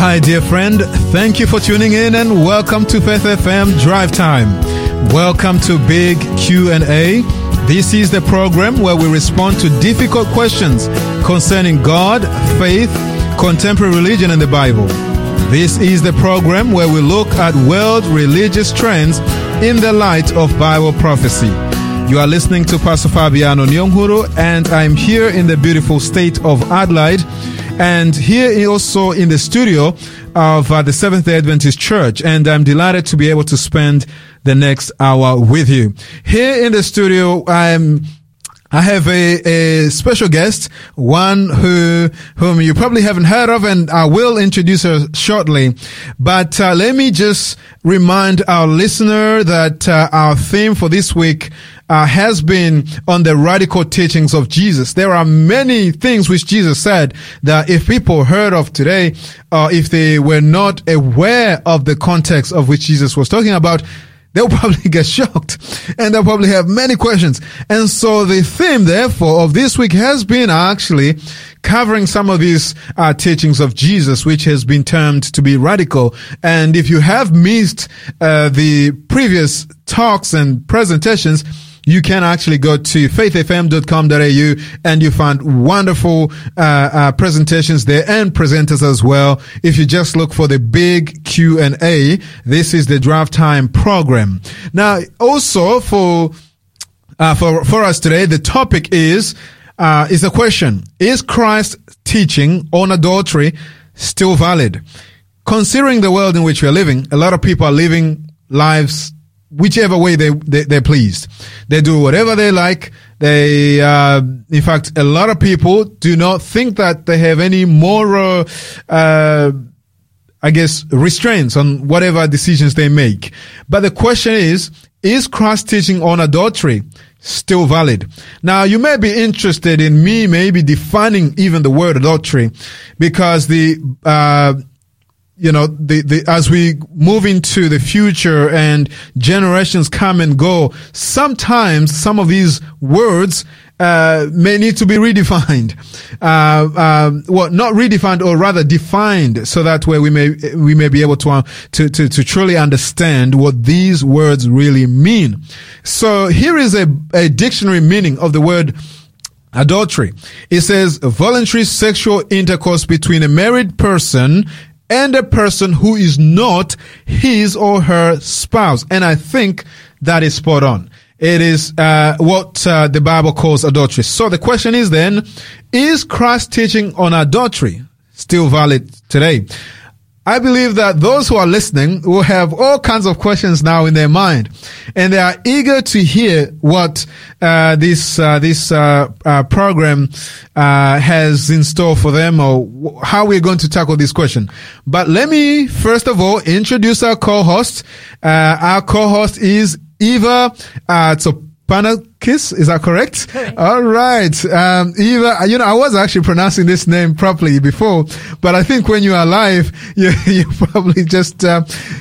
Hi dear friend, thank you for tuning in and welcome to Faith FM Drive Time. Welcome to Big Q&A. This is the program where we respond to difficult questions concerning God, faith, contemporary religion and the Bible. This is the program where we look at world religious trends in the light of Bible prophecy. You are listening to Pastor Fabiano Nyonghuru, and I'm here in the beautiful state of Adelaide, and here also in the studio of the Seventh-day Adventist Church, and I'm delighted to be able to spend the next hour with you. Here in the studio, I have a special guest, one whom you probably haven't heard of, and I will introduce her shortly. But let me just remind our listener that our theme for this week has been on the radical teachings of Jesus. There are many things which Jesus said that if people heard of today, if they were not aware of the context of which Jesus was talking about, they'll probably get shocked and they'll probably have many questions. And so the theme, therefore, of this week has been actually covering some of these teachings of Jesus, which has been termed to be radical. And if you have missed the previous talks and presentations, you can actually go to faithfm.com.au and you find wonderful presentations there and presenters as well. If you just look for the Big Q&A, this is the Draft Time program. Now, also for us today, the topic is the question: is Christ's teaching on adultery still valid? Considering the world in which we are living, a lot of people are living lives whichever way they're pleased. They do whatever they like. They, in fact, a lot of people do not think that they have any moral, restraints on whatever decisions they make. But the question is Christ's teaching on adultery still valid? Now, you may be interested in me maybe defining even the word adultery, because as we move into the future and generations come and go, sometimes some of these words may need to be redefined. Not redefined, or rather defined, so that way we may be able to truly understand what these words really mean. So here is a dictionary meaning of the word adultery. It says voluntary sexual intercourse between a married person and a person who is not his or her spouse. And I think that is spot on. It is what the Bible calls adultery. So the question is then, is Christ's teaching on adultery still valid today? I believe that those who are listening will have all kinds of questions now in their mind, and they are eager to hear what this program has in store for them, or how we're going to tackle this question. But let me first of all introduce our co-host. Our co-host is Eva Tsopanakis, is that correct? Okay. All right. Eva, I was actually pronouncing this name properly before, but I think when you are live, you probably just,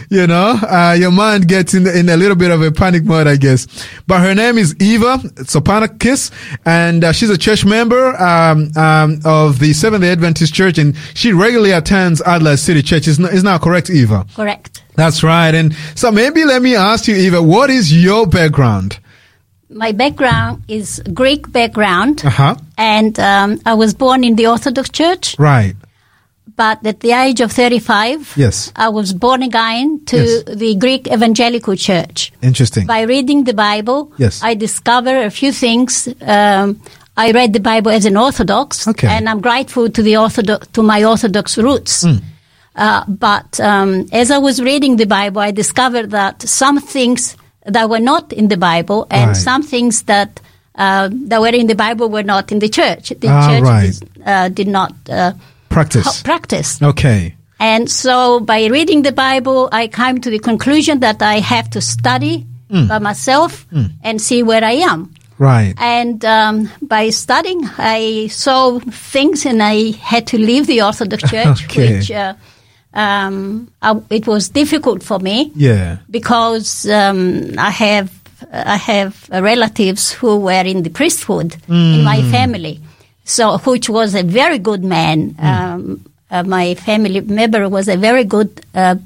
your mind gets in a little bit of a panic mode, I guess. But her name is Eva Tsopanakis, and she's a church member of the Seventh-day Adventist Church, and she regularly attends Adler City Church. Is now correct, Eva? Correct. That's right. And so maybe let me ask you, Eva, what is your background? My background is Greek background, and I was born in the Orthodox Church. Right. But at the age of 35, yes, I was born again to the Greek Evangelical Church. Interesting. By reading the Bible, yes, I discovered a few things. I read the Bible as an Orthodox, and I'm grateful to my Orthodox roots. Mm. As I was reading the Bible, I discovered that some things that were not in the Bible, and some things that were in the Bible were not in the church. The church did not practice. Okay. And so by reading the Bible, I came to the conclusion that I have to study by myself and see where I am. Right. And by studying, I saw things, and I had to leave the Orthodox Church, which... it was difficult for me, because I have relatives who were in the priesthood in my family, so which was a very good man, my family member was a very good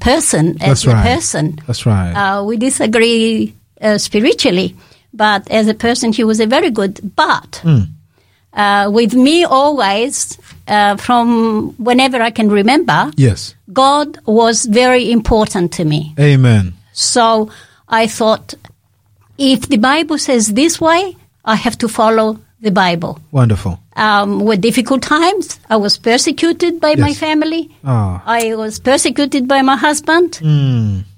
person as a person. That's right. We disagree spiritually, but as a person, he was a very good. But with me always, from whenever I can remember, yes, God was very important to me. Amen. So I thought, if the Bible says this way, I have to follow the Bible. Wonderful. Were difficult times. I was persecuted by my family. Oh. I was persecuted by my husband.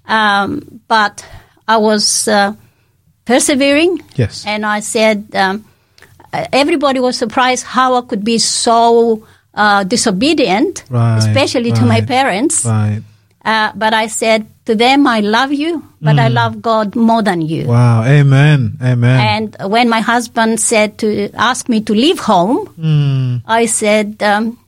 But I was persevering. Yes. And I said, everybody was surprised how I could be so disobedient, especially to my parents. Right. But I said to them, I love you, but I love God more than you. Wow, amen, amen. And when my husband said to ask me to leave home, I said,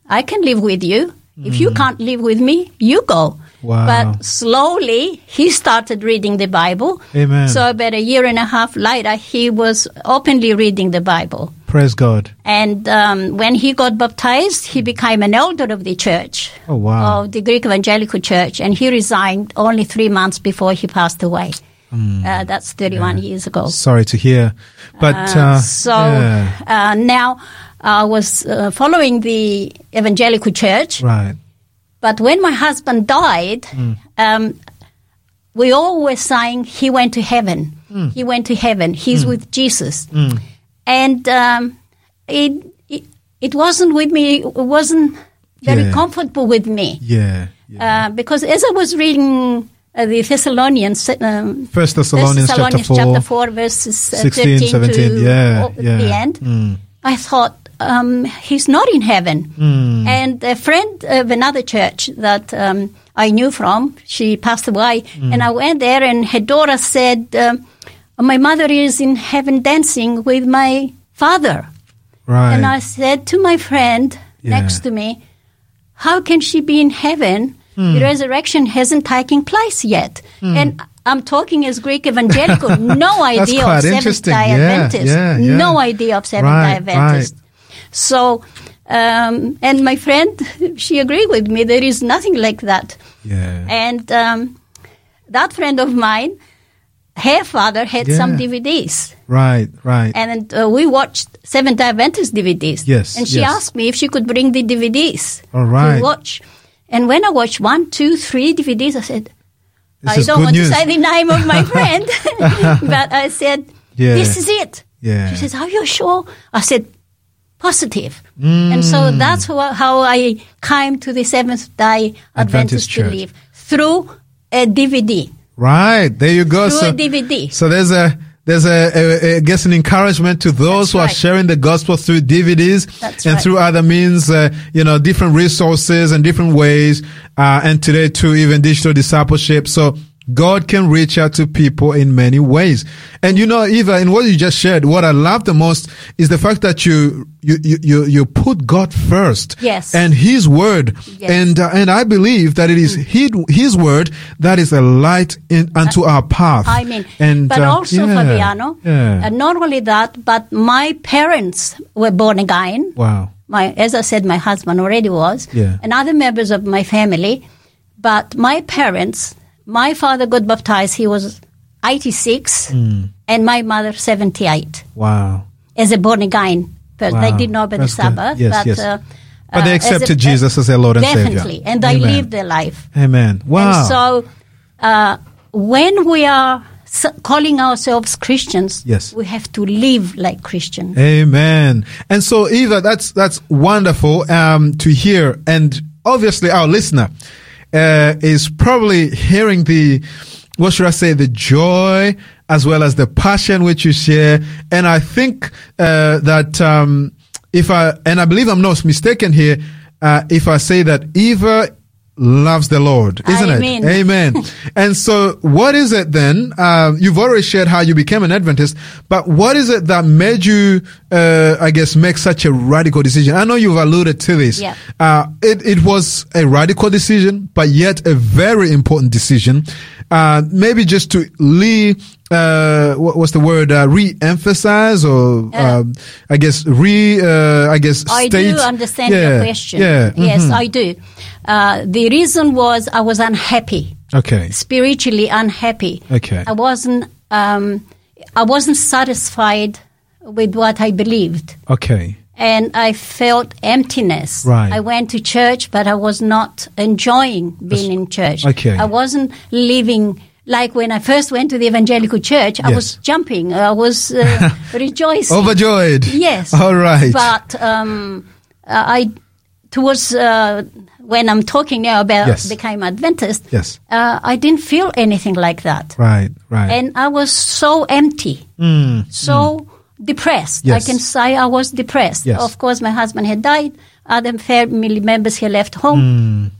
I can live with you. If you can't live with me, you go. Wow. But slowly, he started reading the Bible. Amen. So about a year and a half later, he was openly reading the Bible. Praise God. And when he got baptized, he became an elder of the church. Oh, wow. Of the Greek Evangelical Church. And he resigned only 3 months before he passed away. That's 31 years ago. Sorry to hear. But now I was following the Evangelical Church. Right. But when my husband died, we all were saying he went to heaven. He went to heaven. He's with Jesus. And it wasn't with me. It wasn't very comfortable with me. Yeah. Because as I was reading the Thessalonians, First Thessalonians chapter 4, verses 16, 17, to the end, I thought, he's not in heaven. And a friend of another church that I knew from, she passed away, and I went there, and her daughter said, my mother is in heaven dancing with my father. Right. And I said to my friend next to me, how can she be in heaven? The resurrection hasn't taken place yet. And I'm talking as Greek evangelical, no idea of Seventh-day Adventist. No idea of Seventh-day Adventist. So, and my friend, she agreed with me, there is nothing like that. Yeah. And that friend of mine, her father had some DVDs. Right, right. And we watched Seventh-day Adventist DVDs. Yes, and she asked me if she could bring the DVDs to watch. And when I watched 1, 2, 3 DVDs, I said, I don't want to say the name of my friend, but I said, this is it. Yeah. She says, are you sure? I said, positive. And so that's how I came to the Seventh-day Adventist belief, through a DVD. Right, there you go. Through a DVD. So there's a I guess an encouragement to those who are sharing the gospel through DVDs through other means, different resources and different ways, and today too, even digital discipleship. So God can reach out to people in many ways. And Eva, in what you just shared, what I love the most is the fact that you put God first. Yes. And His Word. Yes. And I believe that it is His Word that is a light unto our path. I mean, but also, Fabiano, not only that, but my parents were born again. Wow. As I said, my husband already was. Yeah. And other members of my family. But my parents... My father got baptized, he was 86, and my mother 78. Wow. As a born-again person. Wow. They didn't know about the Sabbath, yes. But they accepted Jesus as their Lord and Savior. Definitely, and they lived their life. Amen. Wow. And so when we are calling ourselves Christians, we have to live like Christians. Amen. And so, Eva, that's wonderful to hear. And obviously, our listener... is probably hearing the joy as well as the passion which you share. And I think that I believe I'm not mistaken here, if I say that Eva loves the Lord, isn't it? Amen. And so what is it then? You've already shared how you became an Adventist, but what is it that made you, make such a radical decision? I know you've alluded to this. Yeah. It was a radical decision, but yet a very important decision. Maybe just to what's the word? Re-emphasize, or I guess state. I do understand your question. Yeah. Mm-hmm. Yes, I do. The reason was I was unhappy. Okay. Spiritually unhappy. Okay. I wasn't satisfied with what I believed. Okay. And I felt emptiness. Right. I went to church, but I was not enjoying being in church. Okay. I wasn't living. Like when I first went to the evangelical church, I was jumping. I was rejoicing. Overjoyed. Yes. All right. But when I'm talking now about became Adventist, I didn't feel anything like that. Right, right. And I was so empty, depressed. Yes. I can say I was depressed. Yes. Of course, my husband had died. Other family members had left home.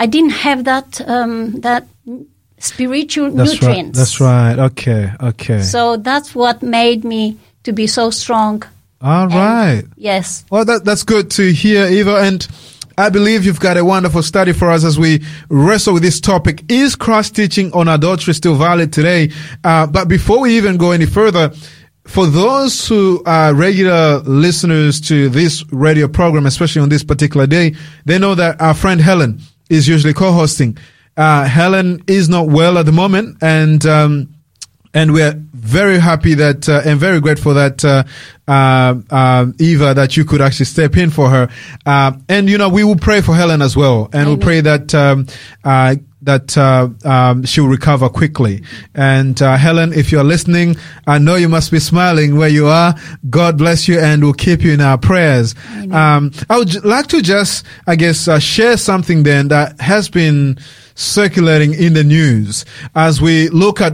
I didn't have that spiritual nutrients. Right, that's right. Okay. So that's what made me to be so strong. All right. Yes. Well, that's good to hear, Eva. And I believe you've got a wonderful study for us as we wrestle with this topic. Is Christ's teaching on adultery still valid today? But before we even go any further, for those who are regular listeners to this radio program, especially on this particular day, they know that our friend Helen is usually co-hosting. Helen is not well at the moment, and we're very happy that and very grateful that Eva, that you could actually step in for her. And we will pray for Helen as well, and Amen. We'll pray that she'll recover quickly. And Helen, if you're listening, I know you must be smiling where you are. God bless you, and we'll keep you in our prayers. I would like to just, share something then that has been circulating in the news as we look at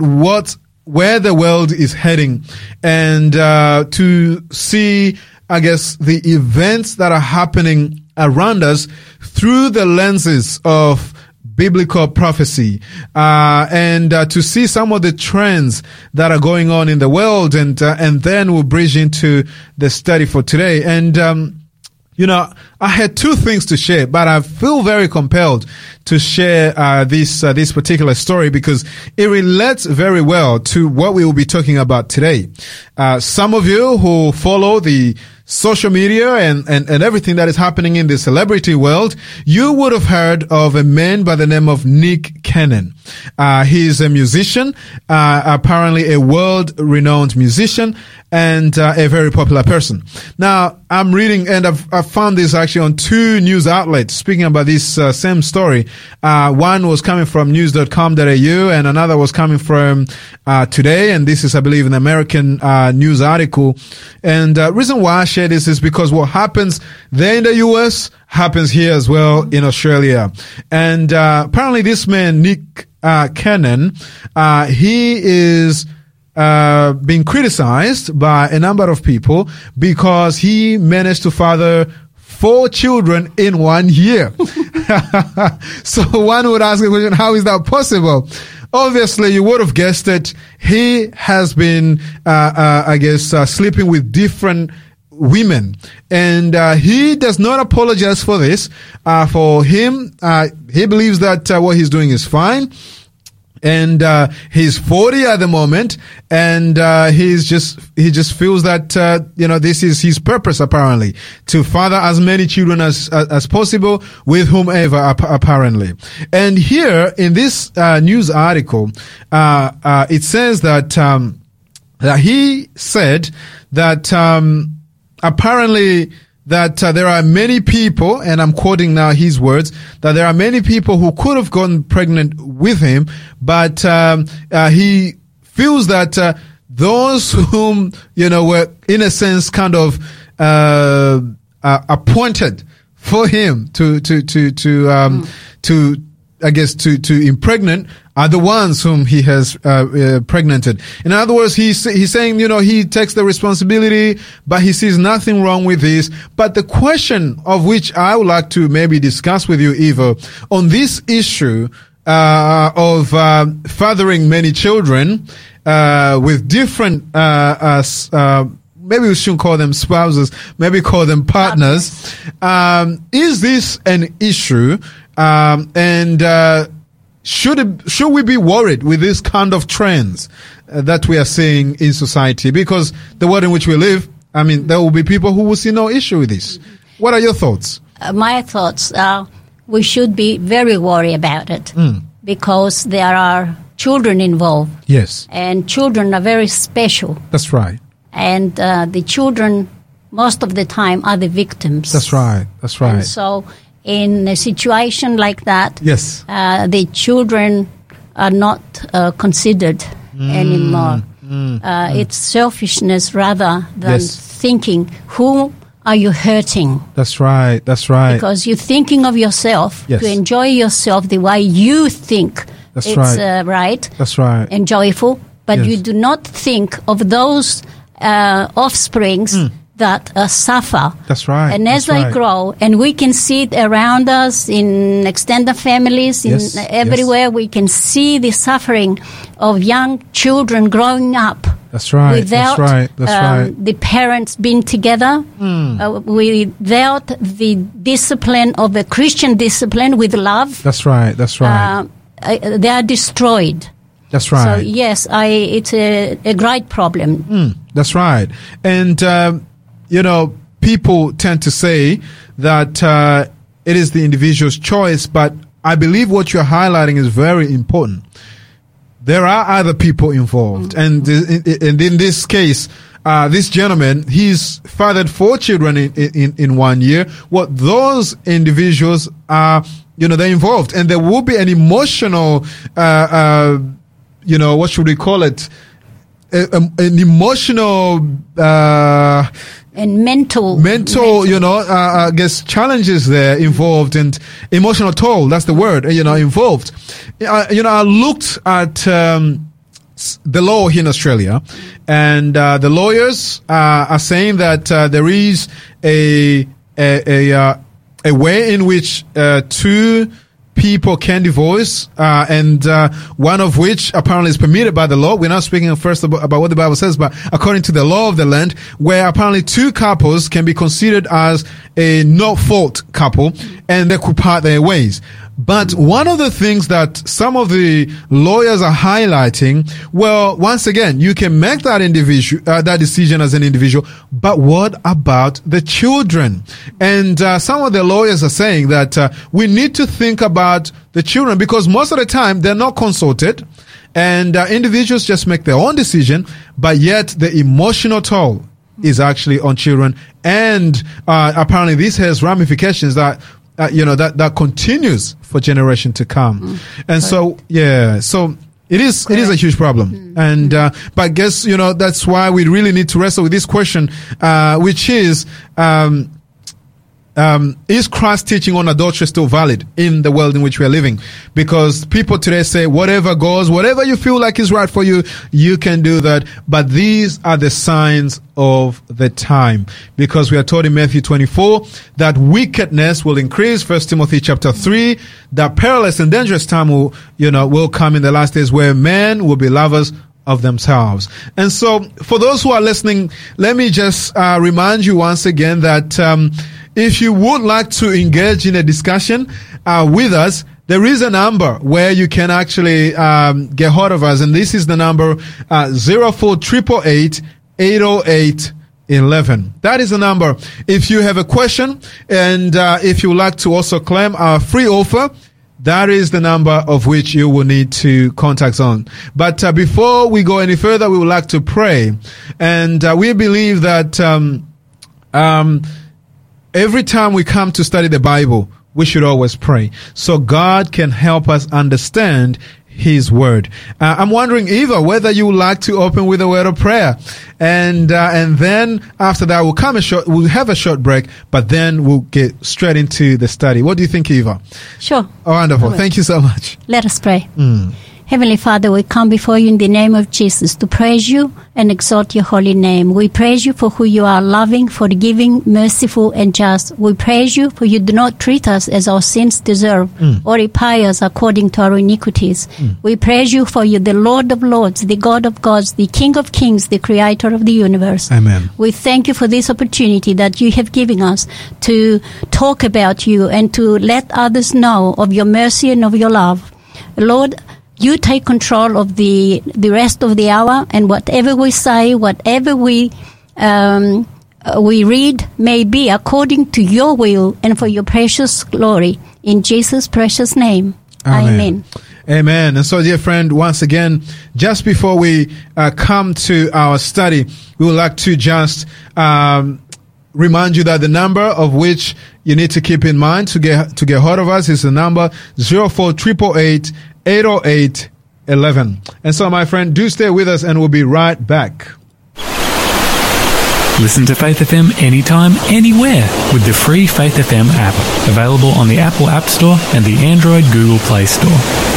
where the world is heading, and to see, the events that are happening around us through the lenses of biblical prophecy, and to see some of the trends that are going on in the world, and then we'll bridge into the study for today. And I had two things to share, but I feel very compelled to share this particular story because it relates very well to what we will be talking about today. Some of you who follow the social media and everything that is happening in the celebrity world, you would have heard of a man by the name of Nick Cannon. He is a musician, apparently a world-renowned musician, and a very popular person. Now, I'm reading, and I found this actually on two news outlets speaking about this same story. One was coming from news.com.au, and another was coming from Today, and this is, I believe, an American news article. And reason why I share this is because what happens there in the US happens here as well in Australia. And apparently this man, Nick Cannon, he is being criticized by a number of people because he managed to father 4 children in 1 year. So one would ask the question, how is that possible? Obviously, you would have guessed it. He has been, sleeping with different women, and he does not apologize for this. For him, he believes that what he's doing is fine, and he's 40 at the moment, and he just feels that this is his purpose, apparently, to father as many children as possible with whomever, apparently. And here in this news article, it says that that he said that. Apparently that there are many people, and I'm quoting now his words, that there are many people who could have gotten pregnant with him, but he feels that those whom, were in a sense kind of appointed for him to impregnate are the ones whom he has impregnated. In other words, he's saying, he takes the responsibility, but he sees nothing wrong with this. But the question of which I would like to maybe discuss with you, Eva, on this issue of fathering many children with different maybe we shouldn't call them spouses, maybe call them partners. Is this an issue? And Should we be worried with these kind of trends that we are seeing in society? Because the world in which we live, I mean, there will be people who will see no issue with this. What are your thoughts? My thoughts are we should be very worried about it because there are children involved. Yes. And children are very special. That's right. And the children, most of the time, are the victims. That's right. That's right. And so in a situation like that, yes, the children are not considered anymore. It's selfishness rather than thinking, who are you hurting? That's right, that's right. Because you're thinking of yourself, to enjoy yourself the way you think it's right, that's right, and joyful, but you do not think of those offsprings that suffer. That's right. And as they grow, and we can see it around us in extended families, in everywhere, we can see the suffering of young children growing up. That's right. Without the parents being together, without the discipline of the Christian discipline with love. That's right. That's right. They are destroyed. That's right. So yes, it's a great problem. That's right. And you know, people tend to say that it is the individual's choice, but I believe what you're highlighting is very important. There are other people involved. And in this case, this gentleman, he's fathered 4 children in 1 year. What those individuals are, you know, they're involved. And there will be an emotional, you know, what should we call it? An emotional and mental, you know, I guess challenges there involved, and emotional toll. That's the word, you know, involved. You know, I looked at the law here in Australia, and the lawyers are saying that there is a way in which two people can divorce, and one of which apparently is permitted by the law. We're not speaking first about what the Bible says, but according to the law of the land, where apparently two couples can be considered as a no-fault couple, and they could part their ways. But one of the things that some of the lawyers are highlighting, well, once again, you can make that individual, that decision as an individual, but what about the children? And some of the lawyers are saying that we need to think about the children, because most of the time they're not consulted, and individuals just make their own decision, but yet the emotional toll is actually on children. And apparently this has ramifications that you know, that continues for generation to come. And so, so it is a huge problem. And, but I guess, you know, that's why we really need to wrestle with this question, which is Christ's teaching on adultery still valid in the world in which we are living? Because people today say, whatever goes, whatever you feel like is right for you, you can do that. But these are the signs of the time. Because we are told in Matthew 24 that wickedness will increase. 1 Timothy chapter 3, that perilous and dangerous time will come in the last days, where men will be lovers of themselves. And so, for those who are listening, let me just remind you once again that if you would like to engage in a discussion with us, there is a number where you can actually get hold of us, and this is the number 0488 808 11. That is the number. If you have a question, and if you would like to also claim our free offer, that is the number of which you will need to contact on. But before we go any further, we would like to pray. And we believe that every time we come to study the Bible, we should always pray, so God can help us understand His Word. I'm wondering, Eva, whether you would like to open with a word of prayer. And then after that, we'll have a short break, but then we'll get straight into the study. What do you think, Eva? Sure. Oh, wonderful. Thank you so much. Let us pray. Heavenly Father, we come before you in the name of Jesus to praise you and exalt your holy name. We praise you for who you are, loving, forgiving, merciful, and just. We praise you for you do not treat us as our sins deserve or repay us according to our iniquities. We praise you for you, the Lord of Lords, the God of Gods, the King of Kings, the Creator of the universe. Amen. We thank you for this opportunity that you have given us to talk about you and to let others know of your mercy and of your love. Lord, you take control of the rest of the hour, and whatever we say, whatever we read may be according to your will and for your precious glory. In Jesus' precious name, amen. Amen. And so, dear friend, once again, just before we come to our study, we would like to just remind you that the number of which you need to keep in mind to get hold of us is the number 0488 808 11. And so, my friend, do stay with us, and we'll be right back. Listen to Faith FM anytime, anywhere with the free Faith FM app, available on the Apple App Store and the Android Google Play Store.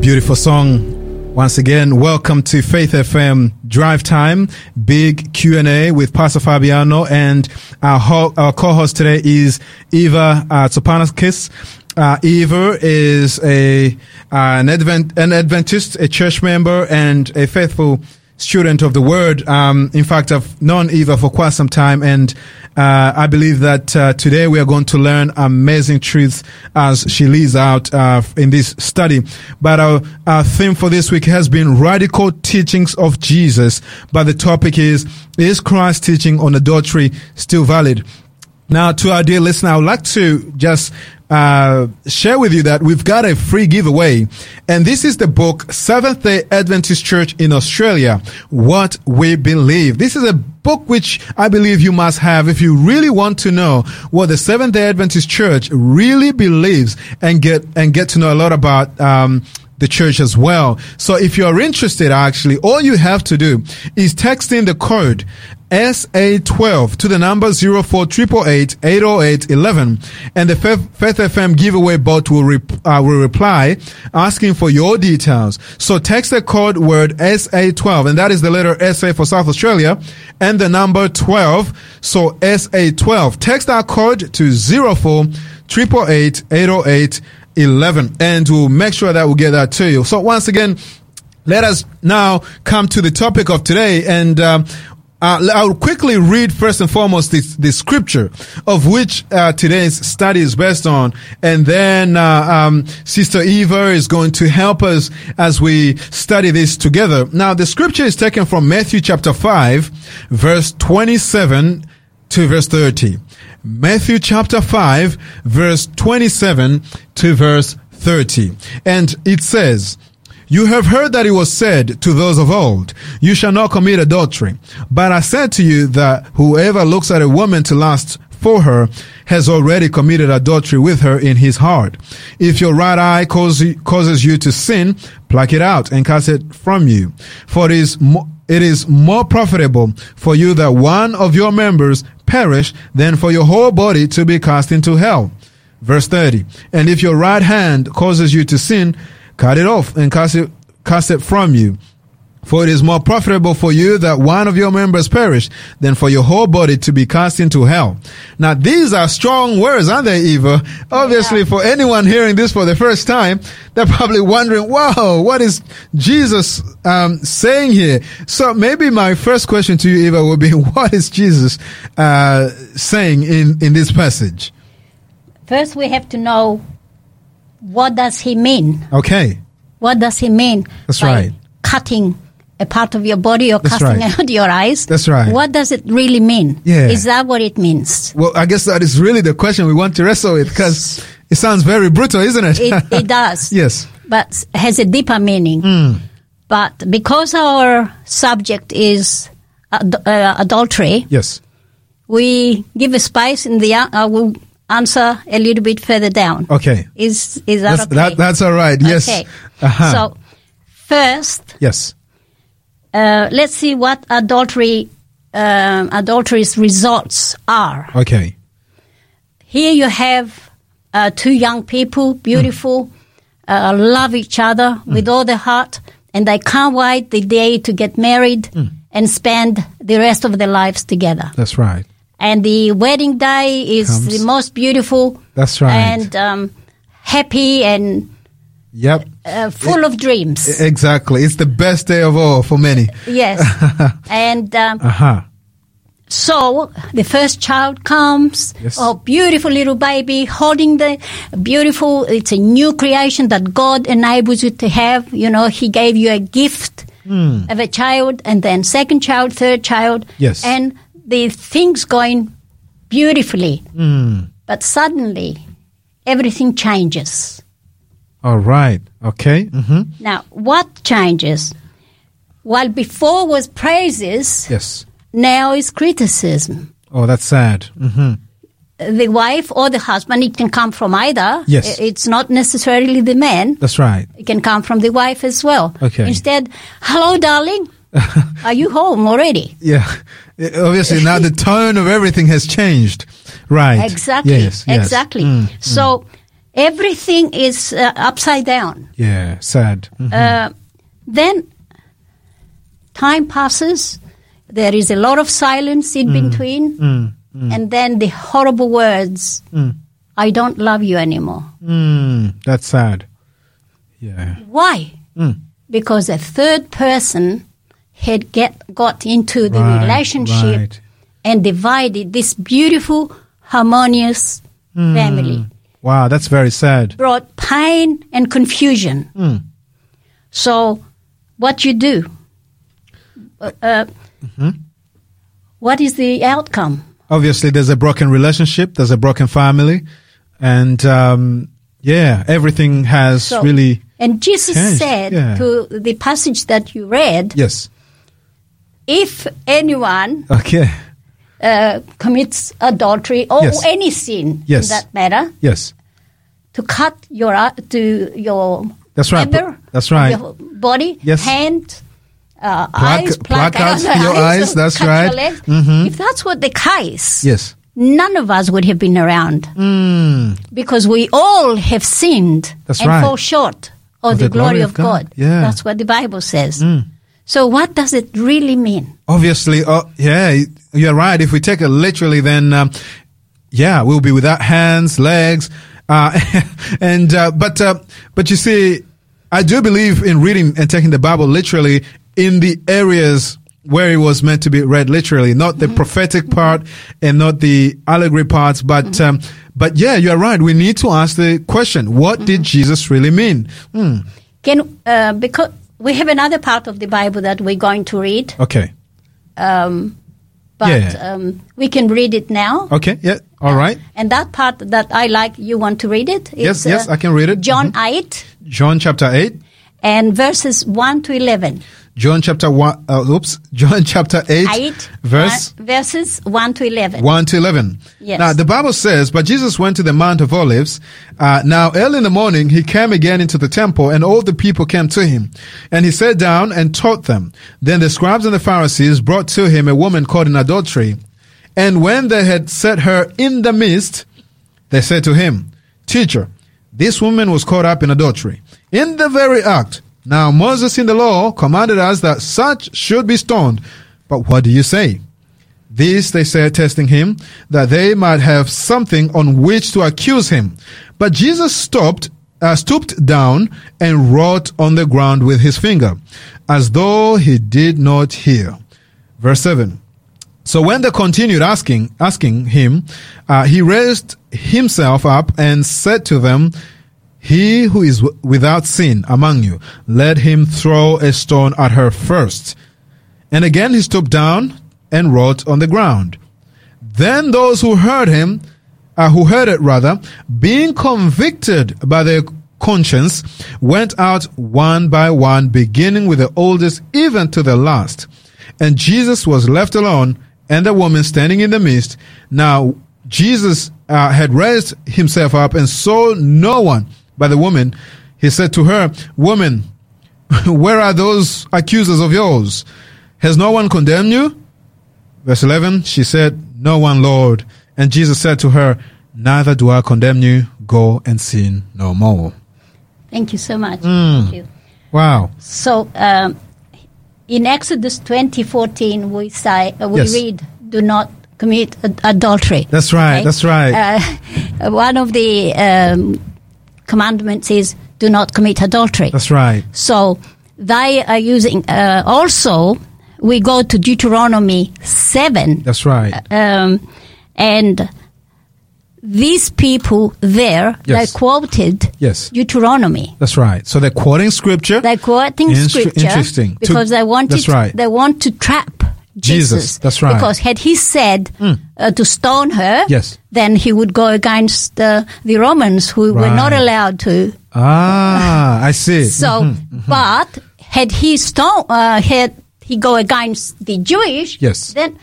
Beautiful song. Once again, welcome to Faith FM Drive Time, big Q&A with Pastor Fabiano, and our co-host today is Eva Tsopanakis. Eva is an Adventist, a church member, and a faithful student of the Word. In fact, I've known Eva for quite some time, and I believe that today we are going to learn amazing truths as she lays out in this study. But our theme for this week has been Radical Teachings of Jesus. But the topic is Christ's teaching on adultery still valid? Now, to our dear listener, I would like to just share with you that we've got a free giveaway. And this is the book, Seventh-day Adventist Church in Australia, What We Believe. This is a book which I believe you must have if you really want to know what the Seventh-day Adventist Church really believes and get to know a lot about the church as well. So if you're interested, actually, all you have to do is text in the code SA12 to the number 0488 808 11, and the Faith FM giveaway bot will reply asking for your details. So text the code word SA12, and that is the letter SA for South Australia and the number 12. So SA12. Text our code to 0488 808 11, and we'll make sure that we'll get that to you. So once again, let us now come to the topic of today, and I'll quickly read first and foremost the scripture of which today's study is based on, and then Sister Eva is going to help us as we study this together. Now, the scripture is taken from Matthew chapter 5, verse 27 to verse 30. Matthew chapter 5, verse 27 to verse 30. And it says, "You have heard that it was said to those of old, 'You shall not commit adultery.' But I said to you that whoever looks at a woman to lust for her has already committed adultery with her in his heart. If your right eye causes you to sin, pluck it out and cast it from you. For it is more profitable for you that one of your members perish than for your whole body to be cast into hell." Verse 30. "And if your right hand causes you to sin, cut it off and cast it from you. For it is more profitable for you that one of your members perish than for your whole body to be cast into hell." Now, these are strong words, aren't they, Eva? Obviously, yeah. For anyone hearing this for the first time, they're probably wondering, wow, what is Jesus saying here? So maybe my first question to you, Eva, would be, what is Jesus saying in this passage? First, we have to know, what does he mean? Okay. What does he mean? That's right. Cutting a part of your body or casting out your eyes. That's right. What does it really mean? Yeah. Is that what it means? Well, I guess that is really the question we want to wrestle with, because it sounds very brutal, isn't it? It does. Yes. But has a deeper meaning. Mm. But because our subject is adultery, yes, we give a space in the we'll answer a little bit further down. Okay. Is that okay? That's all right. Yes. Okay. Uh-huh. So first, yes, let's see what adultery's results are. Okay. Here you have two young people, beautiful, love each other with all their heart, and they can't wait the day to get married and spend the rest of their lives together. That's right. And the wedding day is the most beautiful. That's right. And happy and yep, full of dreams. Exactly. It's the best day of all for many. Yes. And so the first child comes, yes, oh, beautiful little baby, holding the beautiful, it's a new creation that God enables you to have. You know, he gave you a gift of a child, and then second child, third child. Yes. And the things going beautifully. Mm. But suddenly everything changes. All right. Okay. Mm-hmm. Now, what changes? While before was praises, yes, now is criticism. Oh, that's sad. Mm-hmm. The wife or the husband, it can come from either. Yes. It's not necessarily the man. That's right. It can come from the wife as well. Okay. Instead, "Hello, darling. Are you home already?" Yeah. Obviously, now the tone of everything has changed. Right. Exactly. Yes, yes. Exactly. Mm-hmm. So everything is upside down. Yeah, sad. Mm-hmm. Then time passes. There is a lot of silence in between. And then the horrible words, "I don't love you anymore." That's sad. Yeah. Why? Because a third person had got into the relationship and divided this beautiful, harmonious family. Wow, that's very sad. Brought pain and confusion. So what you do? What is the outcome? Obviously, there's a broken relationship, there's a broken family, and everything has really changed. And Jesus said to the passage that you read, if anyone commits adultery or any sin in that matter, to cut your member, your body, hand, eyes, pluck out your eyes, that's right. If that's what the case, none of us would have been around because we all have sinned fall short of the glory of God. That's what the Bible says. So what does it really mean? Obviously, you're right. If we take it literally, then, we'll be without hands, legs, but you see, I do believe in reading and taking the Bible literally in the areas where it was meant to be read literally, not the prophetic part and not the allegory parts. But, but yeah, you're right. We need to ask the question, what did Jesus really mean? Because we have another part of the Bible that we're going to read. We can read it now. All right. And that part that I like, you want to read it? Yes, yes, I can read it. John 8. John chapter 8. And verses 1 to 11. John chapter 8 verses 1 to 11. Yes. Now, the Bible says, but Jesus went to the Mount of Olives. Now, early in the morning, he came again into the temple, and all the people came to him. And he sat down and taught them. Then the scribes and the Pharisees brought to him a woman caught in adultery. And when they had set her in the midst, they said to him, Teacher, this woman was caught up in adultery, in the very act. Now Moses in the law commanded us that such should be stoned. But what do you say? This they said, testing him, that they might have something on which to accuse him. But Jesus stooped down and wrote on the ground with his finger, as though he did not hear. Verse 7. So when they continued asking him, he raised himself up and said to them, He who is without sin among you, let him throw a stone at her first. And again he stooped down and wrote on the ground. Then those who heard it rather, being convicted by their conscience, went out one by one, beginning with the oldest even to the last. And Jesus was left alone, and the woman standing in the midst. Now Jesus had raised himself up and saw no one but the woman. He said to her, Woman, where are those accusers of yours? Has no one condemned you? Verse 11, she said, No one, Lord. And Jesus said to her, Neither do I condemn you. Go and sin no more. Thank you so much. Thank you. Wow. So, in Exodus 20:14, we read, do not commit adultery. That's right, okay? That's right. One of the commandments is, do not commit adultery. That's right. So they are using, also, we go to Deuteronomy 7. That's right. And these people there, they quoted Deuteronomy. That's right. So they're quoting scripture. Interesting. Because they want to trap Jesus. That's right. Because had he said to stone her, then he would go against the Romans who were not allowed to. I see. So, but had he had he go against the Jewish, then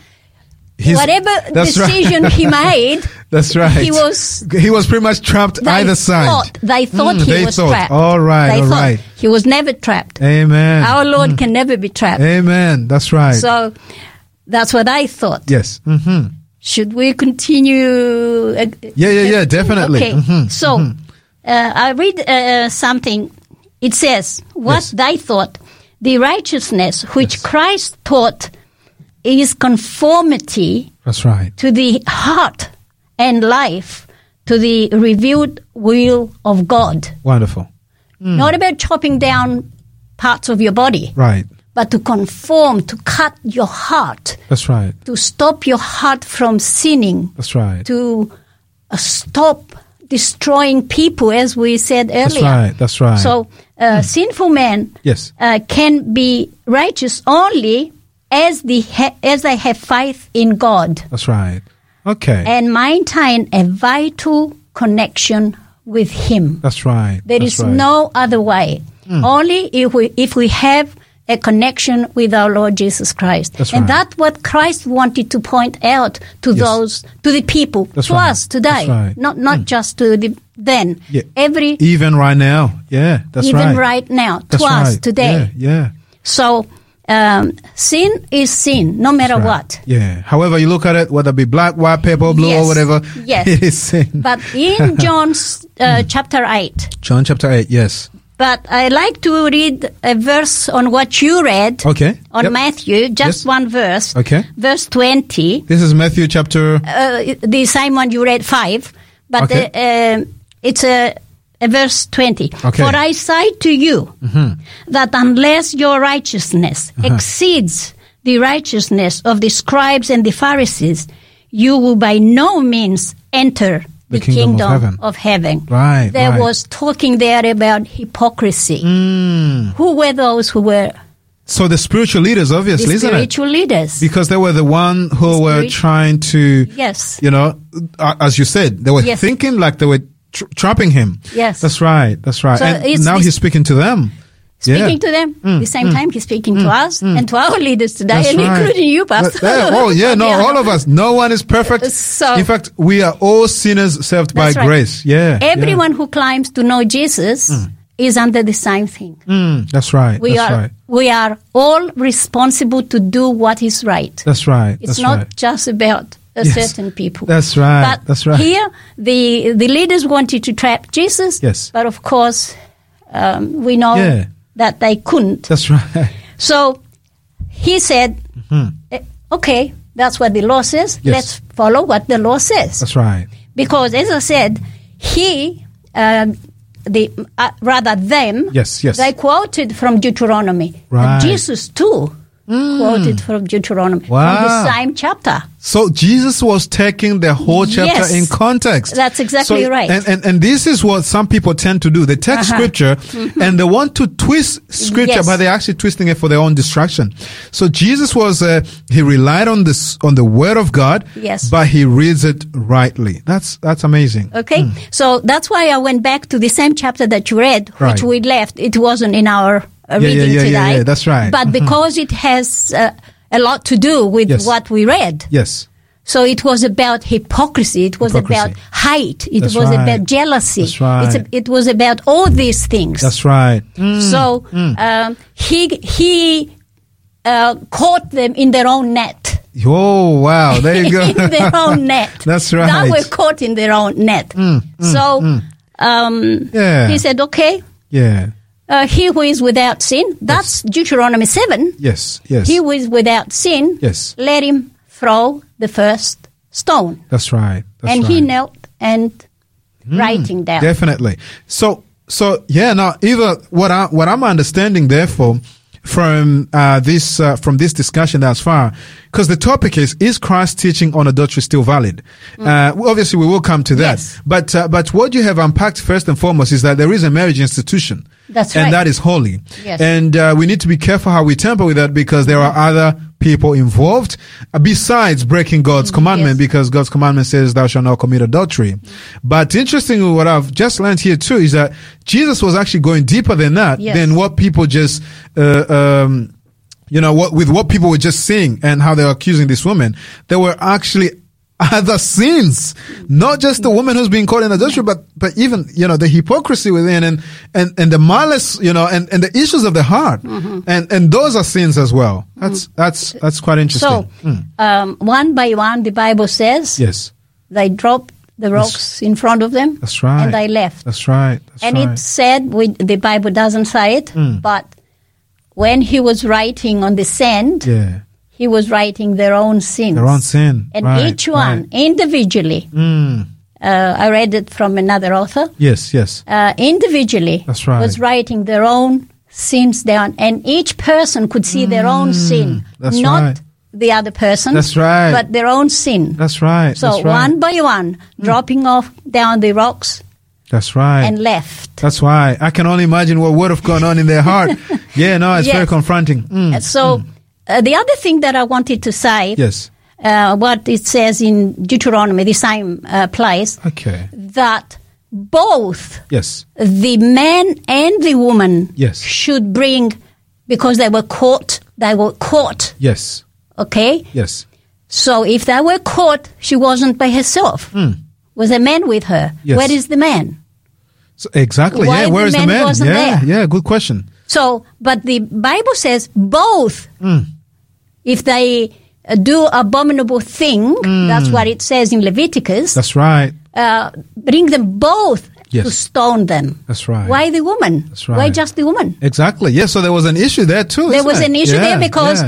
whatever decision he made, he was pretty much trapped either side. They thought he was trapped. All right. He was never trapped. Amen. Our Lord can never be trapped. Amen. That's right. So that's what I thought. Yes. Mm-hmm. Should we continue? Yeah, definitely. Okay. So I read something. It says, what they thought, the righteousness which Christ taught is conformity to the heart and life, to the revealed will of God. Wonderful. Not about chopping down parts of your body. Right. but to conform, to cut your heart. That's right. To stop your heart from sinning. That's right. To stop destroying people, as we said earlier. That's right. That's right. So sinful man can be righteous only as they have faith in God. That's right. Okay. And maintain a vital connection with Him. That's right. There is no other way. Only if we have a connection with our Lord Jesus Christ. That's and right. That's what Christ wanted to point out to those, to the people, us today, not just to the then. Yeah. Even right now. Yeah, that's even right. Even right now, that's to right. us today. Yeah, yeah. So sin is sin, no matter what. Yeah. However you look at it, whether it be black, white, purple, blue, or whatever, it is sin. But in John's chapter 8. John chapter 8, yes. But I like to read a verse on what you read on Matthew, just one verse, verse 20. This is Matthew chapter... the same one you read, 5, but it's a verse 20. Okay. For I say to you that unless your righteousness exceeds the righteousness of the scribes and the Pharisees, you will by no means enter the kingdom of heaven. Right, there was talking there about hypocrisy. Who were those who were? So the spiritual leaders, obviously, leaders. Because they were the one who were trying to, you know, as you said, they were thinking like they were trapping him. Yes. That's right. That's right. So and now he's speaking to them. Speaking to them, the same time he's speaking to us and to our leaders today, including you, Pastor. All of us. No one is perfect. So, in fact, we are all sinners saved by grace. Yeah. Everyone who claims to know Jesus is under the same thing. That's right. We are all responsible to do what is right. That's right. It's not just about certain people. That's right. But here, the leaders wanted to trap Jesus. Yes. But of course, we know that they couldn't. That's right. So he said, okay, that's what the law says. Yes. Let's follow what the law says. That's right. Because as I said, them, they quoted from Deuteronomy. Right. And Jesus too quoted from Deuteronomy, from the same chapter. So Jesus was taking the whole chapter in context. That's exactly right. And this is what some people tend to do. They take scripture and they want to twist scripture, but they're actually twisting it for their own distraction. So Jesus was he relied on this on the word of God, but he reads it rightly. That's amazing. Okay, so that's why I went back to the same chapter that you read, which we left. It wasn't in our reading today. Yeah, that's right. But because it has a lot to do with what we read. Yes. So it was about hypocrisy. It was about hate. It was about jealousy. That's right. It was about all these things. That's right. So he caught them in their own net. Oh, wow. There you go. In their own net. That's right. They were caught in their own net. He said, okay. Yeah. He who is without sin, that's Deuteronomy 7. Yes, yes. He who is without sin, let him throw the first stone. That's right. That's and he knelt and writing down. Definitely. So yeah. Now, Eva, what I'm understanding, therefore, from this discussion thus far, because the topic is Christ's teaching on adultery still valid? Obviously, we will come to that. Yes. But what you have unpacked first and foremost is that there is a marriage institution. That's right. And that is holy. Yes. And we need to be careful how we tamper with that, because there are other people involved besides breaking God's commandment, because God's commandment says thou shalt not commit adultery. But interestingly, what I've just learned here too is that Jesus was actually going deeper than that, than what people just with what people were just saying and how they were accusing this woman. They were actually other sins, not just the woman who's being caught in adultery, but even, you know, the hypocrisy within and the malice, you know, and the issues of the heart. And those are sins as well. That's quite interesting. So, one by one, the Bible says, they dropped the rocks in front of them. That's right. And they left. That's right. That's and it said, the Bible doesn't say it, but when he was writing on the sand, he was writing their own sins. Their own sin. And each one individually. I read it from another author. Individually was writing their own sins down, and each person could see their own sin, not the other person, but their own sin. So one by one, dropping off down the rocks. And left. I can only imagine what would have gone on in their heart. It's very confronting. So the other thing that I wanted to say, what it says in Deuteronomy, the same place, that both the man and the woman should bring, because they were caught. So if they were caught, she wasn't by herself. Was a man with her? Where is the man? So, where is the man? Good question. So, but the Bible says both. If they do abominable thing, that's what it says in Leviticus. Bring them both to stone them. Why the woman? Why just the woman? So there was an issue there too. There was an issue there because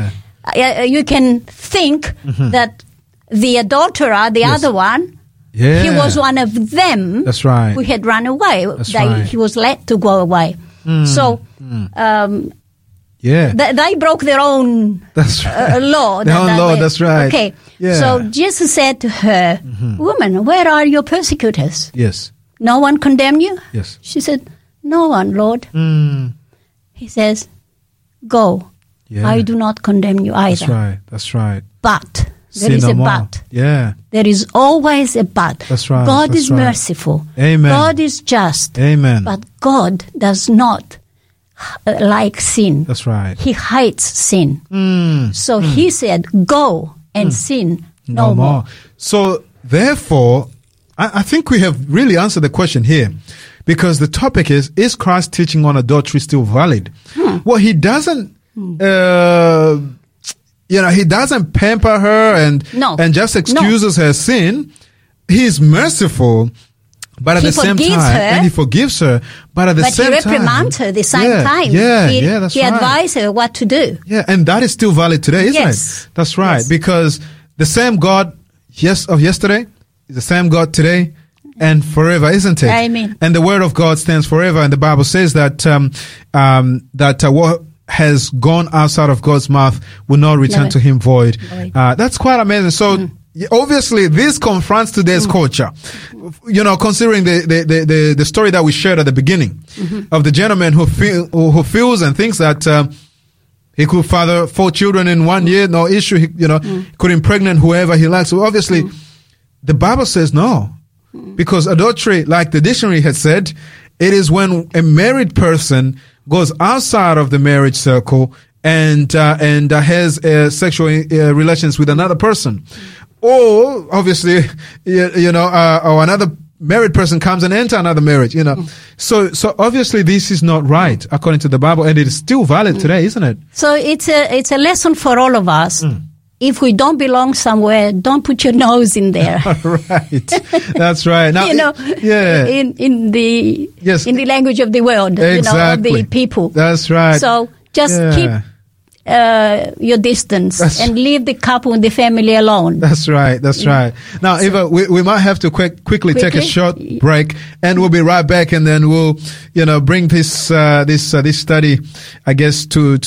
you can think that the adulterer, the other one, he was one of them who had run away. He was let to go away. They broke their own law. Their own law, Okay. So Jesus said to her, "Woman, where are your persecutors? No one condemn you?" She said, "No one, Lord." He says, "Go. I do not condemn you either." But... There is a but. There is always a but. God is merciful. God is just. But God does not like sin. He hates sin. So he said, "Go and sin no more." So therefore, I think we have really answered the question here, because the topic is Christ's teaching on adultery still valid? Well, he doesn't... he doesn't pamper her and just excuses her sin. He's merciful, but at the same time, and he forgives her, but at the same time, he reprimands her the same time. He advises her what to do. And that is still valid today, isn't it? Because the same God of yesterday is the same God today and forever, isn't it? Amen. And the Word of God stands forever, and the Bible says that what has gone outside of God's mouth will not return to him void. That's quite amazing. So obviously this confronts today's culture. Considering the story that we shared at the beginning of the gentleman who feels and thinks that he could father 4 children in 1 year, no issue. He, could impregnate whoever he likes. So obviously the Bible says no, because adultery, like the dictionary had said, it is when a married person goes outside of the marriage circle and has sexual relations with another person, or obviously or another married person comes and enters another marriage. So obviously this is not right according to the Bible, and it is still valid today, isn't it? So it's a lesson for all of us. If we don't belong somewhere, don't put your nose in there. That's right. Now, in the language of the world, of the people. That's right. So just keep your distance and leave the couple and the family alone. That's right. Now, Eva, we might have to quickly take a short break, and we'll be right back, and then we'll bring this study, I guess, to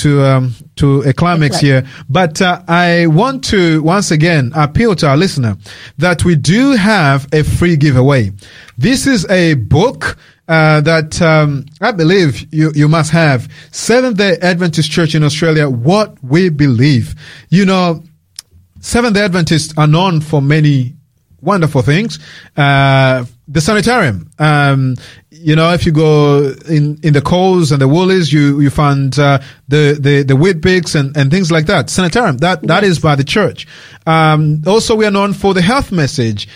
a climax here. But I want to once again appeal to our listener that we do have a free giveaway. This is a book that I believe you must have. Seventh-day Adventist Church in Australia, What We Believe. Seventh-day Adventists are known for many wonderful things. The sanitarium. If you go in the Coles and the Woolies, you find the Weet-Bix and things like that. Sanitarium. That is by the church. Also, we are known for the health message.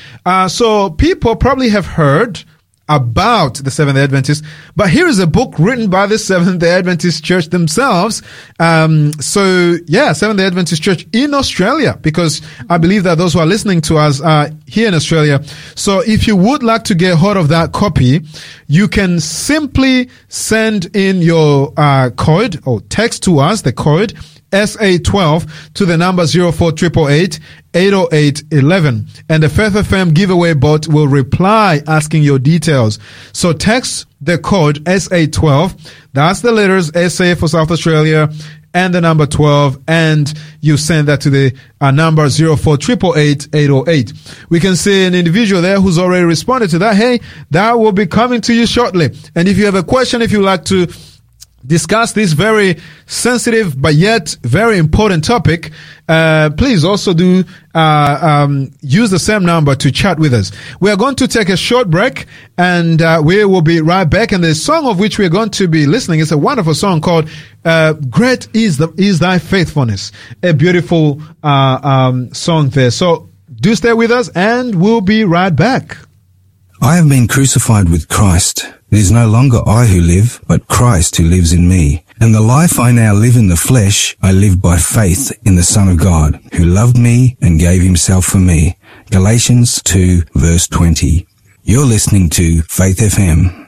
So people probably have heard about the Seventh-day Adventists, but here is a book written by the Seventh-day Adventist Church themselves. Seventh-day Adventist Church in Australia, because I believe that those who are listening to us are here in Australia. So if you would like to get hold of that copy, you can simply send in your code or text to us the code SA12 to the number 04888 80811, and the Faith FM giveaway bot will reply asking your details. So text the code SA12, that's the letters SA for South Australia, and the number 12, and you send that to the number 04888 808. We can see an individual there who's already responded to that. Hey, that will be coming to you shortly. And if you have a question, if you'd like to discuss this very sensitive but yet very important topic, please also do use the same number to chat with us. We are going to take a short break, and we will be right back. And the song of which we are going to be listening is a wonderful song called "Great Is Thy Faithfulness." A beautiful song there. So do stay with us, and we'll be right back. I have been crucified with Christ. It is no longer I who live, but Christ who lives in me. And the life I now live in the flesh, I live by faith in the Son of God, who loved me and gave himself for me. Galatians 2 verse 20. You're listening to Faith FM.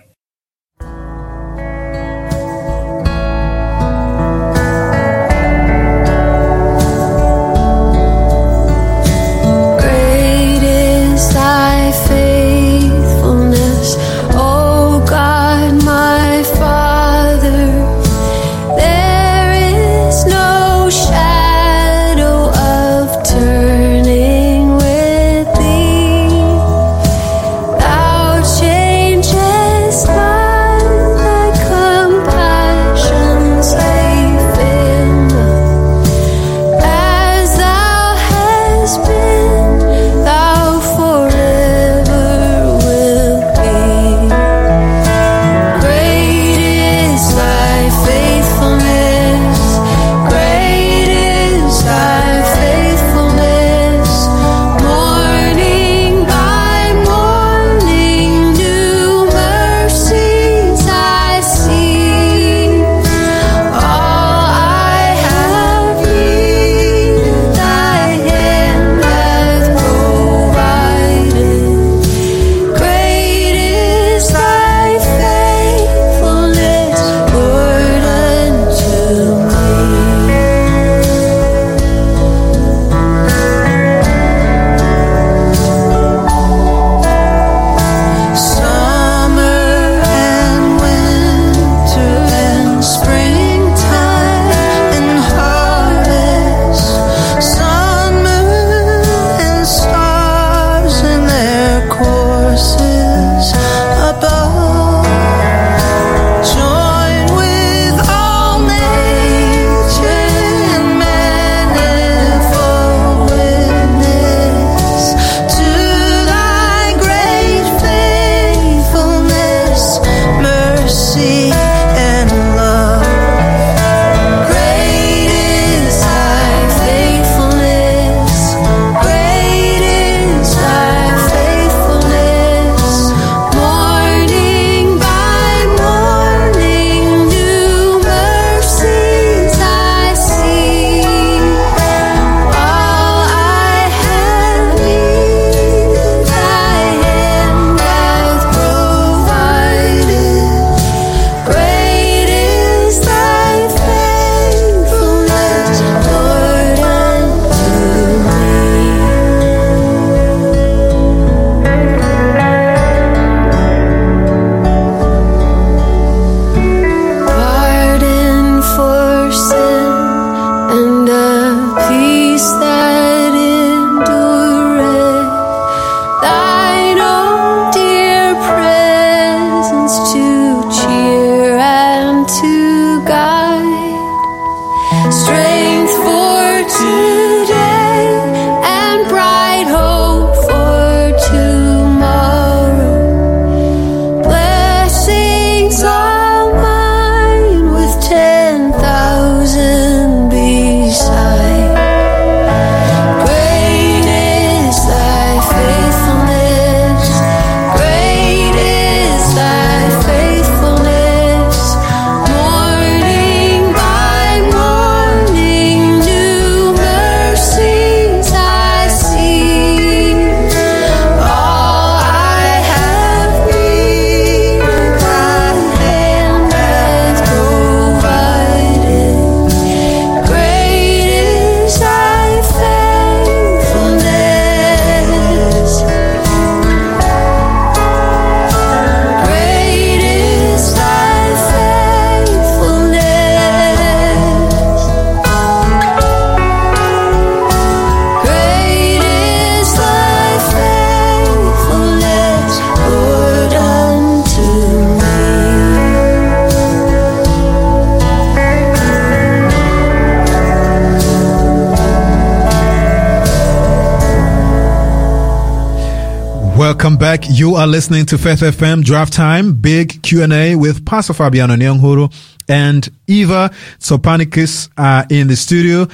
Welcome back. You are listening to Faith FM Draft Time, Big Q&A with Pastor Fabiano Nyonghuru and Eva Tsopanakis in the studio.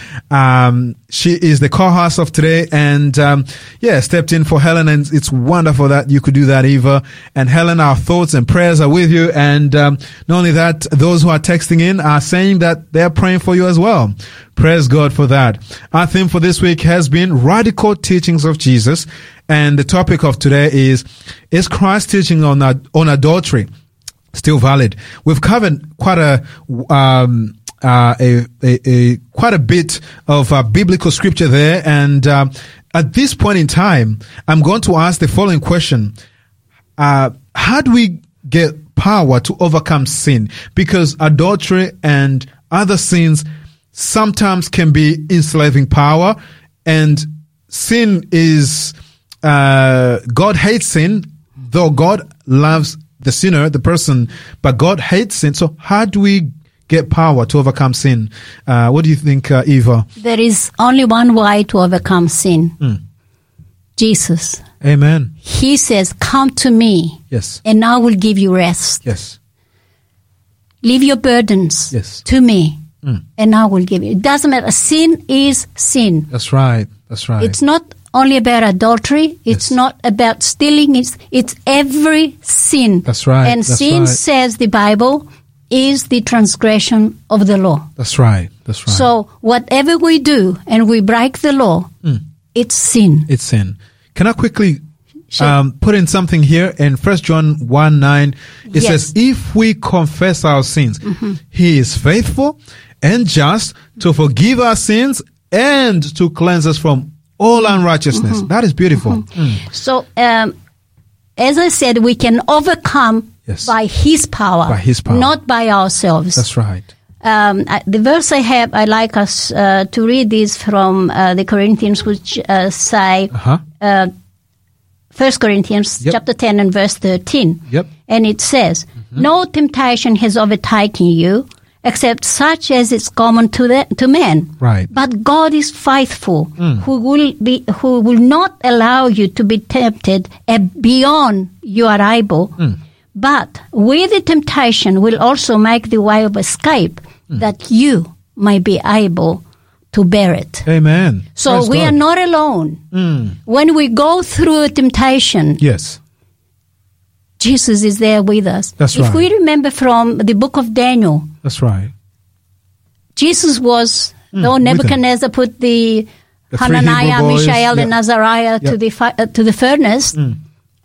She is the co-host of today and, stepped in for Helen, and it's wonderful that you could do that, Eva. And Helen, our thoughts and prayers are with you. And, not only that, those who are texting in are saying that they're praying for you as well. Praise God for that. Our theme for this week has been Radical Teachings of Jesus. And the topic of today is Christ's teaching on adultery still valid? We've covered quite a bit of biblical scripture there. And, at this point in time, I'm going to ask the following question. How do we get power to overcome sin? Because adultery and other sins sometimes can be enslaving power, and sin is, God hates sin, though God loves the sinner, the person, but God hates sin. So how do we get power to overcome sin? What do you think, Eva? There is only one way to overcome sin. Jesus. Amen. He says, come to me. Yes. And I will give you rest. Yes. Leave your burdens. Yes. To me. And I will give you. It doesn't matter. Sin is sin. That's right. That's right. It's not only about adultery. It's not about stealing. It's every sin. That's right. And that's sin, says the Bible, is the transgression of the law. That's right. That's right. So whatever we do and we break the law, it's sin. It's sin. Can I quickly put in something here? In 1 John 1:9, it says, if we confess our sins, He is faithful and just to forgive our sins and to cleanse us from all unrighteousness. That is beautiful. So, as I said, we can overcome by His power, not by ourselves. That's right. The verse I have, I like us to read is from the Corinthians, which say, 1 Corinthians chapter 10 and verse 13. Yep. And it says, no temptation has overtaken you, except such as is common to men. Right. But God is faithful, who will not allow you to be tempted beyond you are able, but with the temptation will also make the way of escape that you may be able to bear it. Amen. So praise we God. Are not alone. When we go through a temptation, Jesus is there with us. That's right. If we remember from the book of Daniel, that's right. Jesus was, though Nebuchadnezzar put the Hananiah, Mishael, and Azariah to the furnace,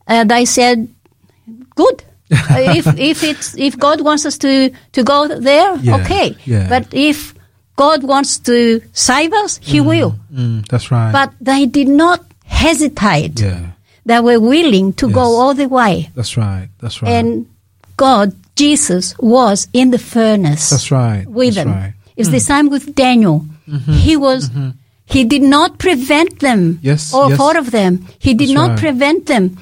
they said, good. If God wants us to go there, okay. Yeah. But if God wants to save us, He will. That's right. But they did not hesitate. Yeah. They were willing to go all the way. That's right. That's right. And God, Jesus, was in the furnace. That's right. With them. Right. It's the same with Daniel. He was. He did not prevent them. Yes. All four of them. He did not prevent them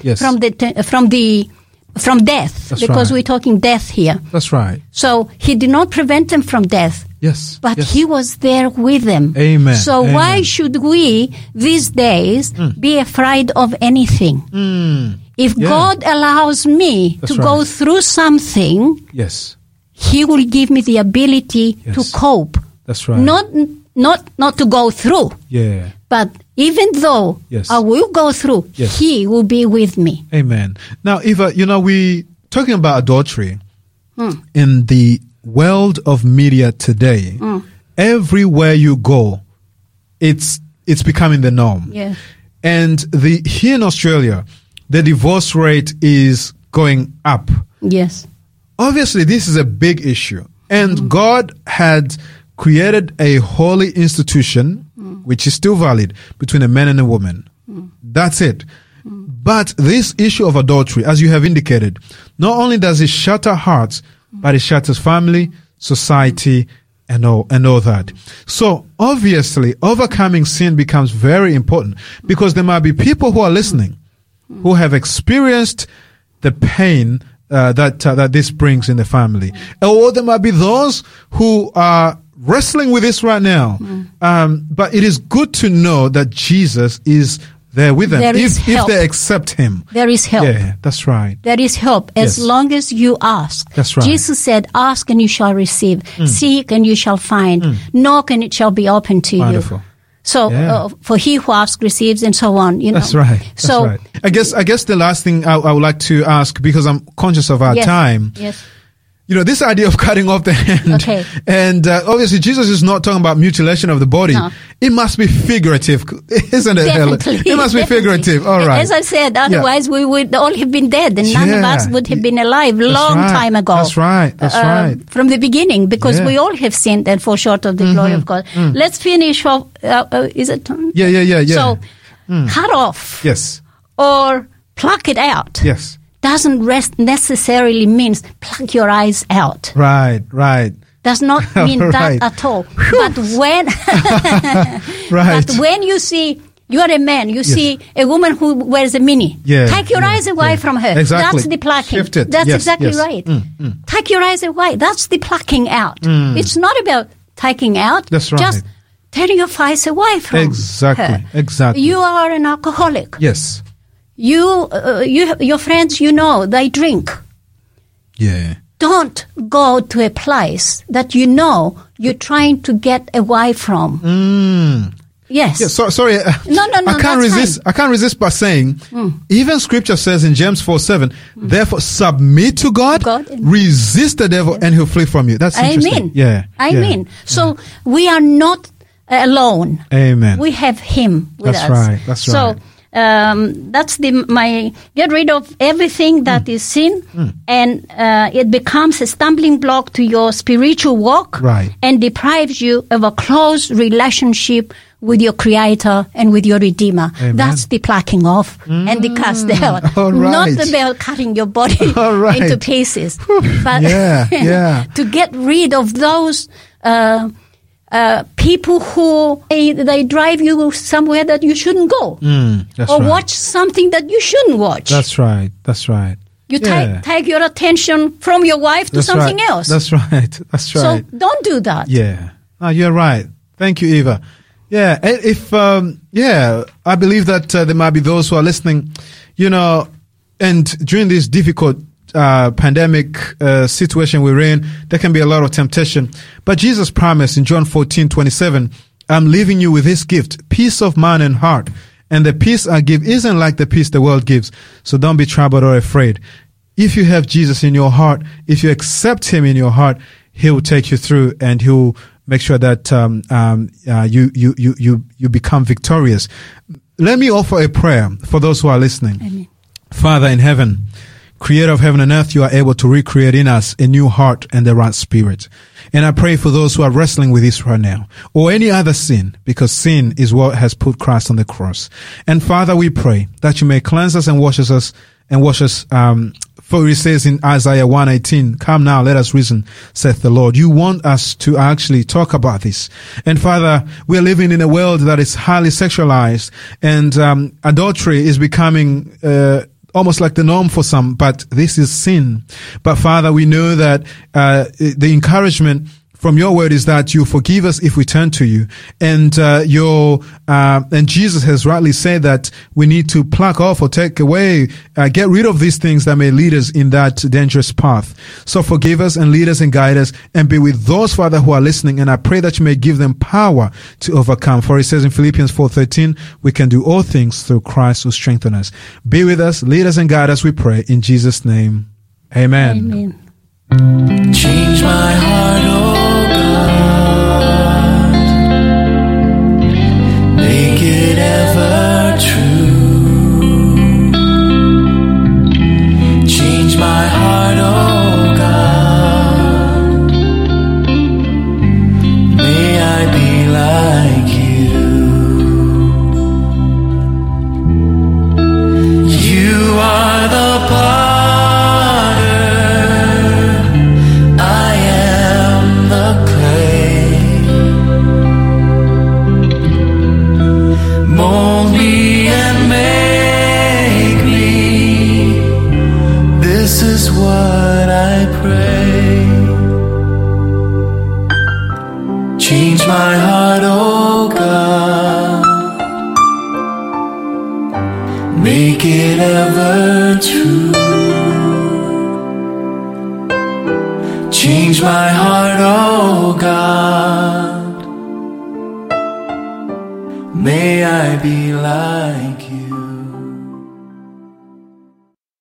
from death. That's because we're talking death here. That's right. So he did not prevent them from death. Yes. But he was there with them. Amen. So why should we these days be afraid of anything? If God allows me to go through something, He will give me the ability to cope. That's right. Not to go through. Yeah. But even though I will go through, He will be with me. Amen. Now, Eva, we talking about adultery in the world of media today. Everywhere you go, it's becoming the norm. Yeah. And here in Australia, the divorce rate is going up. Yes. Obviously, this is a big issue. And God had created a holy institution, which is still valid, between a man and a woman. That's it. But this issue of adultery, as you have indicated, not only does it shatter hearts, but it shatters family, society, and all that. So obviously, overcoming sin becomes very important, because there might be people who are listening who have experienced the pain that this brings in the family. Or there might be those who are wrestling with this right now. But it is good to know that Jesus is there with them. If they accept him. There is help. Yeah, that's right. There is help as long as you ask. That's right. Jesus said, ask and you shall receive. Seek and you shall find. Knock and it shall be opened to you. So for he who asks receives, and so on. You know? That's right. That's right. I guess the last thing I would like to ask, because I'm conscious of our time. Yes. You know, this idea of cutting off the hand. Okay. And obviously Jesus is not talking about mutilation of the body. No. It must be figurative, isn't it? Definitely. It must be figurative. All right. As I said, otherwise we would all have been dead, and none of us would have been alive time ago. That's right. That's right. From the beginning, because we all have sinned and fall short of the glory of God. Let's finish off. Is it time? Yeah. So cut off. Yes. Or pluck it out. Yes. Doesn't necessarily means pluck your eyes out. Right. Does not mean that at all. But when but when you see, you are a man, you see a woman who wears a mini, take your eyes away from her. Exactly. That's the plucking. Shift it. That's right. Take your eyes away. That's the plucking out. It's not about taking out. That's right. Just turning your eyes away from her. Exactly. You are an alcoholic. Yes. Your friends, they drink. Yeah. Don't go to a place that you're trying to get away from. Yes. Yeah, sorry. No. I can't resist. Fine. I can't resist by saying, even Scripture says in James 4:7, therefore submit to God, resist the devil, and he'll flee from you. That's interesting. Amen. Yeah. Amen. So we are not alone. Amen. We have Him with us. That's right. That's right. So. That's my get rid of everything that is sin, and it becomes a stumbling block to your spiritual walk, and deprives you of a close relationship with your Creator and with your Redeemer. Amen. That's the plucking off and the cast out. Right. Not about cutting your body into pieces, but to get rid of those people who they drive you somewhere that you shouldn't go, or watch something that you shouldn't watch. That's right. You take your attention from your wife to something else. That's right. So don't do that. Yeah. Oh, you're right. Thank you, Eva. Yeah. If I believe that there might be those who are listening, and during this difficult pandemic situation we're in, there can be a lot of temptation. But Jesus promised in John 14:27, I'm leaving you with this gift, peace of mind and heart. And the peace I give isn't like the peace the world gives. So don't be troubled or afraid. If you have Jesus in your heart, if you accept Him in your heart, He will take you through, and He will make sure that you become victorious. Let me offer a prayer for those who are listening. Amen. Father in heaven, Creator of heaven and earth, you are able to recreate in us a new heart and the right spirit. And I pray for those who are wrestling with this right now, or any other sin, because sin is what has put Christ on the cross. And Father, we pray that you may cleanse us and wash us, for it says in Isaiah 1:18, come now, let us reason, saith the Lord. You want us to actually talk about this. And Father, we're living in a world that is highly sexualized, and adultery is becoming almost like the norm for some, but this is sin. But Father, we know that the encouragement from your word is that you forgive us if we turn to you. And and Jesus has rightly said that we need to pluck off or take away, get rid of these things that may lead us in that dangerous path. So forgive us and lead us and guide us, and be with those, Father, who are listening. And I pray that you may give them power to overcome. For it says in Philippians 4:13, we can do all things through Christ who strengthens us. Be with us, lead us and guide us, we pray in Jesus' name. Amen. Change my heart, oh. Change my heart, oh God. Make it a virtue. Change my heart, oh God. May I be like you.